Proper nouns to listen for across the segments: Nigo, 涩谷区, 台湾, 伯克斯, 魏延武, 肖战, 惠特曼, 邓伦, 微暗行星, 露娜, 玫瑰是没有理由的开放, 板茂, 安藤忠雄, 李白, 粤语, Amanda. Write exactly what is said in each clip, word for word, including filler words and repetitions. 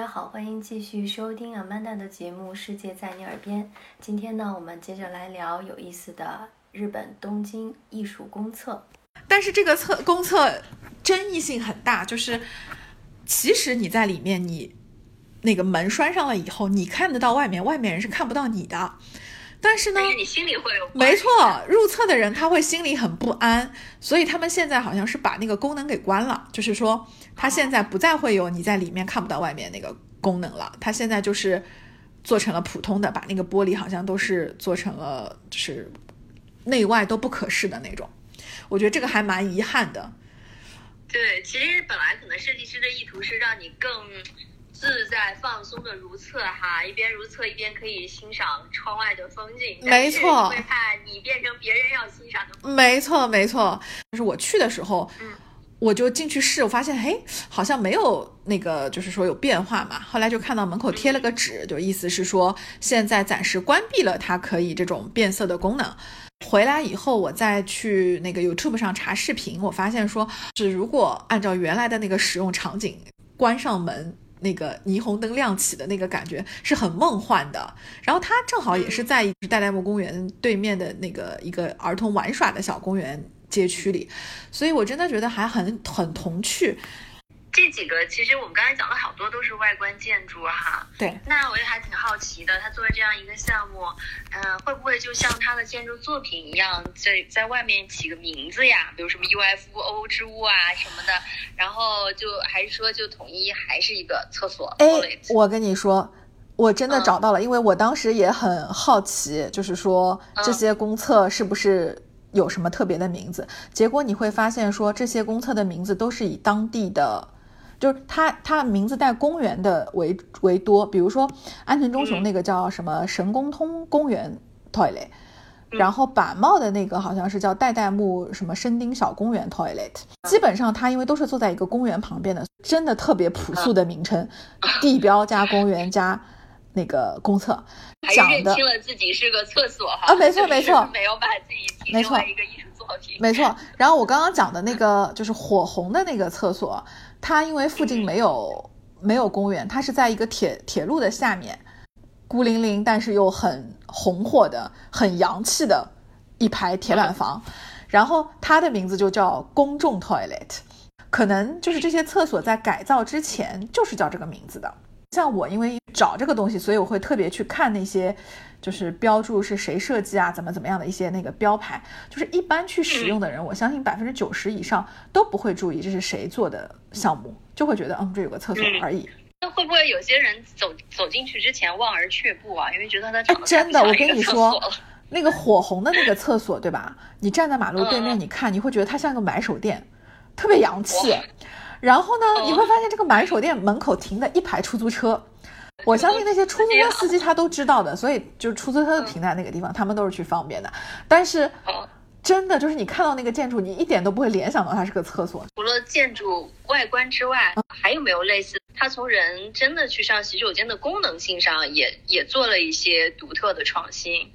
家好，欢迎继续收听 Amanda 的节目《世界在你耳边》。今天呢，我们接着来聊有意思的日本东京艺术公厕。但是这个测公厕争议性很大，就是其实你在里面，你那个门拴上了以后，你看得到外面，外面人是看不到你的。但是呢，但是你心里会有，没错，入厕的人他会心里很不安，所以他们现在好像是把那个功能给关了，就是说他现在不再会有你在里面看不到外面那个功能了，他现在就是做成了普通的，把那个玻璃好像都是做成了就是内外都不可视的那种。我觉得这个还蛮遗憾的。对，其实本来可能设计师的意图是让你更自在放松的如厕哈，一边如厕一边可以欣赏窗外的风景，没错，会怕你变成别人要欣赏的风景，没错没错。就是我去的时候、嗯、我就进去试，我发现嘿好像没有那个就是说有变化嘛，后来就看到门口贴了个纸、嗯、就意思是说现在暂时关闭了它可以这种变色的功能。回来以后我再去那个 YouTube 上查视频，我发现说是如果按照原来的那个使用场景关上门，那个霓虹灯亮起的那个感觉是很梦幻的。然后它正好也是在代代木公园对面的那个一个儿童玩耍的小公园街区里，所以我真的觉得还很很童趣。这几个其实我们刚才讲的好多都是外观建筑哈，对，那我也还挺好奇的，他做这样一个项目，嗯、呃，会不会就像他的建筑作品一样，在在外面起个名字呀，比如什么 U F O 之屋啊什么的，然后就还是说就统一还是一个厕所？哎，我跟你说，我真的找到了，嗯、因为我当时也很好奇，就是说这些公厕是不是有什么特别的名字？嗯、结果你会发现说，这些公厕的名字都是以当地的。就是它它名字带公园的为为多，比如说安藤忠雄那个叫什么神宫通公园 toilet， 然后板茂的那个好像是叫代代木什么深町小公园 toilet， 基本上它因为都是坐在一个公园旁边的，真的特别朴素的名称，地标加公园加那个公厕，讲的认清了自己是个厕所哈，啊没错没错，没有把自己提升为一个艺术作品，没错。然后我刚刚讲的那个就是火红的那个厕所。它因为附近没有没有公园，它是在一个铁铁路的下面，孤零零但是又很红火的、很洋气的一排铁板房，然后它的名字就叫公众 toilet， 可能就是这些厕所在改造之前就是叫这个名字的。像我因为找这个东西，所以我会特别去看那些就是标注是谁设计啊，怎么怎么样的一些那个标牌，就是一般去使用的人，我相信百分之九十以上都不会注意这是谁做的项目，就会觉得嗯，这有个厕所而已。那会不会有些人走走进去之前望而却步啊？因为觉得他长得太不像一个厕所了。真的，我跟你说，那个火红的那个厕所，对吧？你站在马路对面，你看，你会觉得它像个买手店，特别洋气。然后呢，你会发现这个买手店门口停的一排出租车，我相信那些出租车司机他都知道的，所以就出租车停在那个地方，他们都是去方便的。但是真的就是你看到那个建筑，你一点都不会联想到它是个厕所。除了建筑外观之外，还有没有类似它从人真的去上洗手间的功能性上也也做了一些独特的创新？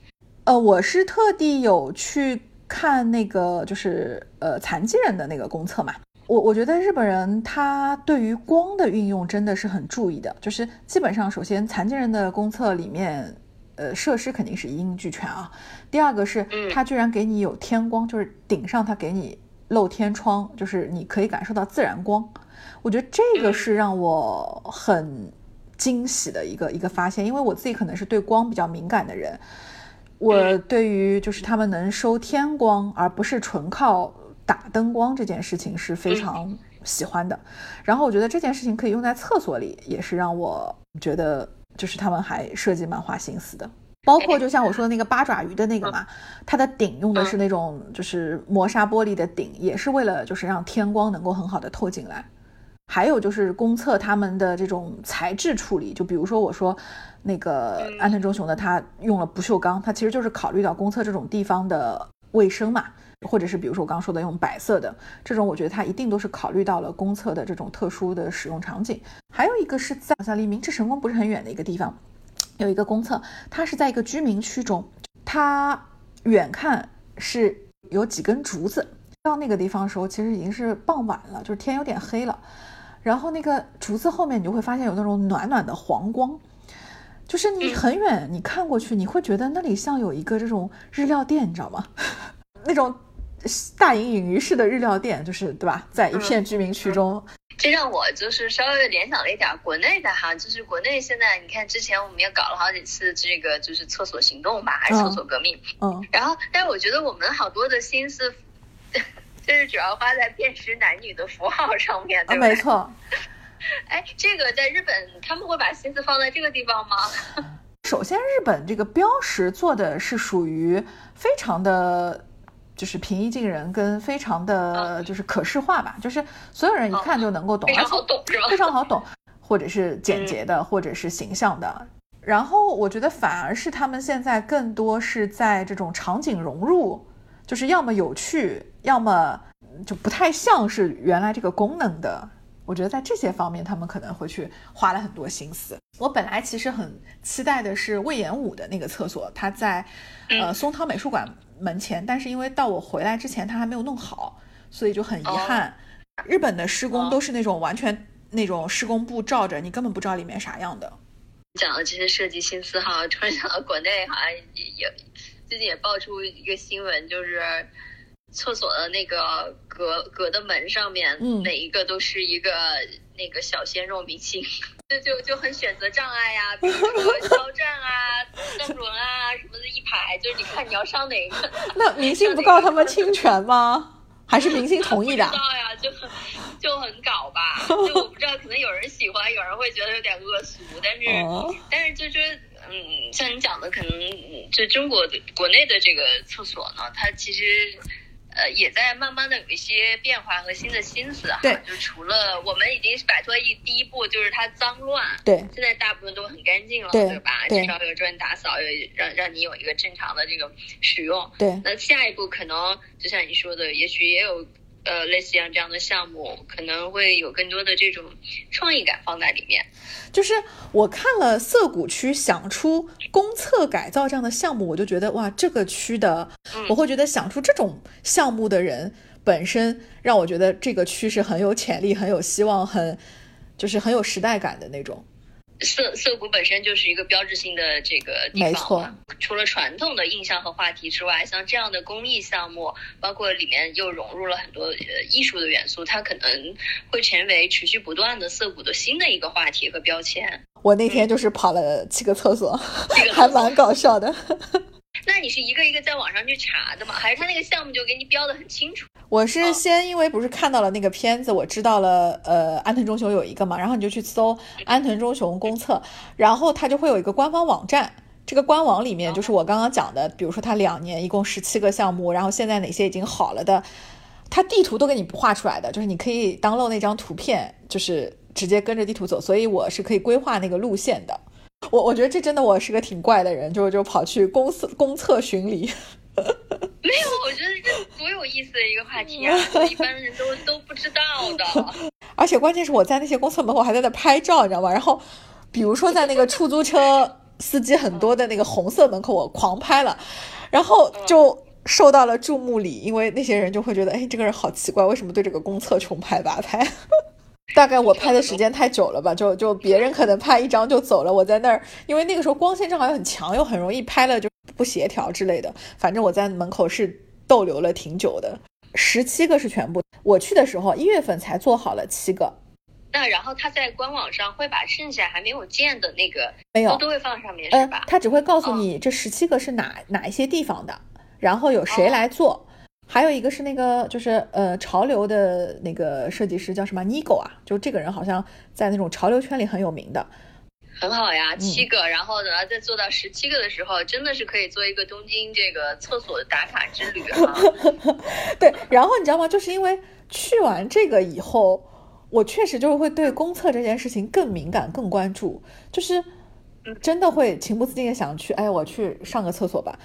呃，我是特地有去看那个就是呃残疾人的那个公厕嘛。我我觉得日本人他对于光的运用真的是很注意的，就是基本上首先残疾人的公厕里面，呃，设施肯定是一应俱全啊。第二个是他居然给你有天光，就是顶上他给你露天窗，就是你可以感受到自然光。我觉得这个是让我很惊喜的一个一个发现，因为我自己可能是对光比较敏感的人，我对于就是他们能收天光，而不是纯靠打灯光这件事情是非常喜欢的。然后我觉得这件事情可以用在厕所里，也是让我觉得就是他们还设计蛮花心思的。包括就像我说的那个八爪鱼的那个嘛，它的顶用的是那种就是磨砂玻璃的顶，也是为了就是让天光能够很好的透进来。还有就是公厕他们的这种材质处理，就比如说我说那个安藤忠雄的，他用了不锈钢，他其实就是考虑到公厕这种地方的卫生嘛，或者是比如说我刚说的用白色的这种，我觉得它一定都是考虑到了公厕的这种特殊的使用场景。还有一个是在像离明治神宫不是很远的一个地方，有一个公厕，它是在一个居民区中，它远看是有几根竹子，到那个地方的时候其实已经是傍晚了，就是天有点黑了，然后那个竹子后面你就会发现有那种暖暖的黄光，就是你很远你看过去，你会觉得那里像有一个这种日料店，你知道吗？那种大隐隐于市的日料店，就是对吧，在一片居民区中、嗯嗯、这让我就是稍微联想了一点国内的哈，就是国内现在你看之前我们也搞了好几次这个就是厕所行动吧，还是厕所革命， 嗯, 嗯然后但我觉得我们好多的心思就是主要花在辨识男女的符号上面，对吧、哦、没错。哎，这个在日本他们会把心思放在这个地方吗？首先日本这个标识做的是属于非常的就是平易近人跟非常的就是可视化吧、嗯、就是所有人一看就能够懂、嗯、非常好懂是吧，非常好懂，或者是简洁的、嗯、或者是形象的。然后我觉得反而是他们现在更多是在这种场景融入，就是要么有趣要么就不太像是原来这个功能的，我觉得在这些方面他们可能会去花了很多心思。我本来其实很期待的是魏延武的那个厕所，他在呃松涛美术馆门前，但是因为到我回来之前他还没有弄好，所以就很遗憾。日本的施工都是那种完全那种施工布罩着，你根本不知道里面啥样的。讲到这些设计心思哈，突然想到国内好像也最近也爆出一个新闻，就是厕所的那个隔隔的门上面，每一个都是一个那个小鲜肉明星，就就就很选择障碍呀、啊，比如说肖战啊、邓伦啊什么的一排，就是你看你要上哪个？那明星不告他们侵权吗？还是明星同意的？不知道呀，就很就很搞吧，就我不知道，可能有人喜欢，有人会觉得有点恶俗，但是、哦、但是就是。嗯，像你讲的，可能就中国的国内的这个厕所呢，它其实呃也在慢慢的有一些变化和新的心思哈。对，就除了我们已经摆脱一第一步，就是它脏乱。对，现在大部分都很干净了， 对, 对吧？至少有专人打扫，有让让你有一个正常的这个使用。对，那下一步可能就像你说的，也许也有。呃，类似像这样的项目，可能会有更多的这种创意感放在里面。就是我看了涩谷区想出公厕改造这样的项目，我就觉得哇，这个区的、嗯、我会觉得想出这种项目的人本身让我觉得这个区是很有潜力、很有希望、很就是很有时代感的那种。涩涩谷本身就是一个标志性的这个地方，没错。除了传统的印象和话题之外，像这样的公益项目，包括里面又融入了很多呃艺术的元素，它可能会成为持续不断的涩谷的新的一个话题和标签。我那天就是跑了七个厕所，嗯、还蛮搞笑的。那你是一个一个在网上去查的吗？还是他那个项目就给你标的很清楚？我是先因为不是看到了那个片子，我知道了，呃，安藤忠雄有一个嘛，然后你就去搜安藤忠雄公厕，然后他就会有一个官方网站，这个官网里面就是我刚刚讲的，比如说他两年一共十七个项目，然后现在哪些已经好了的，他地图都给你画出来的，就是你可以 download 那张图片，就是直接跟着地图走，所以我是可以规划那个路线的。我我觉得这真的我是个挺怪的人，就就跑去公厕公厕巡礼。没有，我觉得这多有意思的一个话题啊，一般人都都不知道的。而且关键是我在那些公厕门口还在那拍照，你知道吗？然后比如说在那个出租车司机很多的那个红色门口，我狂拍了，然后就受到了注目礼，因为那些人就会觉得，哎，这个人好奇怪，为什么对这个公厕穷拍八拍？大概我拍的时间太久了吧，就就别人可能拍一张就走了，我在那儿，因为那个时候光线正好又很强，又很容易拍了就不协调之类的，反正我在门口是逗留了挺久的。十七个是全部，我去的时候一月份才做好了七个。那然后他在官网上会把剩下还没有建的那个没有 都, 都会放上面是吧、呃、他只会告诉你这十七个是哪、哦、哪一些地方的，然后有谁来做、哦，还有一个是那个就是呃潮流的那个设计师叫什么 Nigo 啊，就这个人好像在那种潮流圈里很有名的。很好呀，七个、嗯、然后等到再做到十七个的时候，真的是可以做一个东京这个厕所的打卡之旅啊。对，然后你知道吗，就是因为去完这个以后，我确实就是会对公厕这件事情更敏感更关注，就是真的会情不自禁的想去，哎，我去上个厕所吧。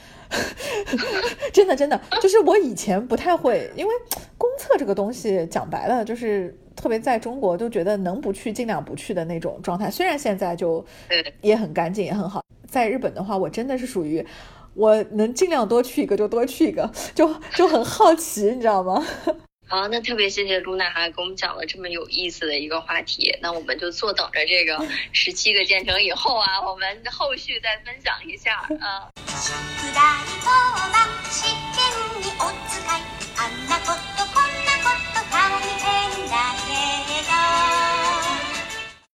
真的真的，就是我以前不太会，因为公厕这个东西讲白了，就是特别在中国都觉得能不去尽量不去的那种状态。虽然现在就也很干净也很好，在日本的话，我真的是属于我能尽量多去一个就多去一个，就就很好奇，你知道吗？好，那特别谢谢露娜还给我们讲了这么有意思的一个话题，那我们就坐等着这个十七个建成以后啊，我们后续再分享一下啊。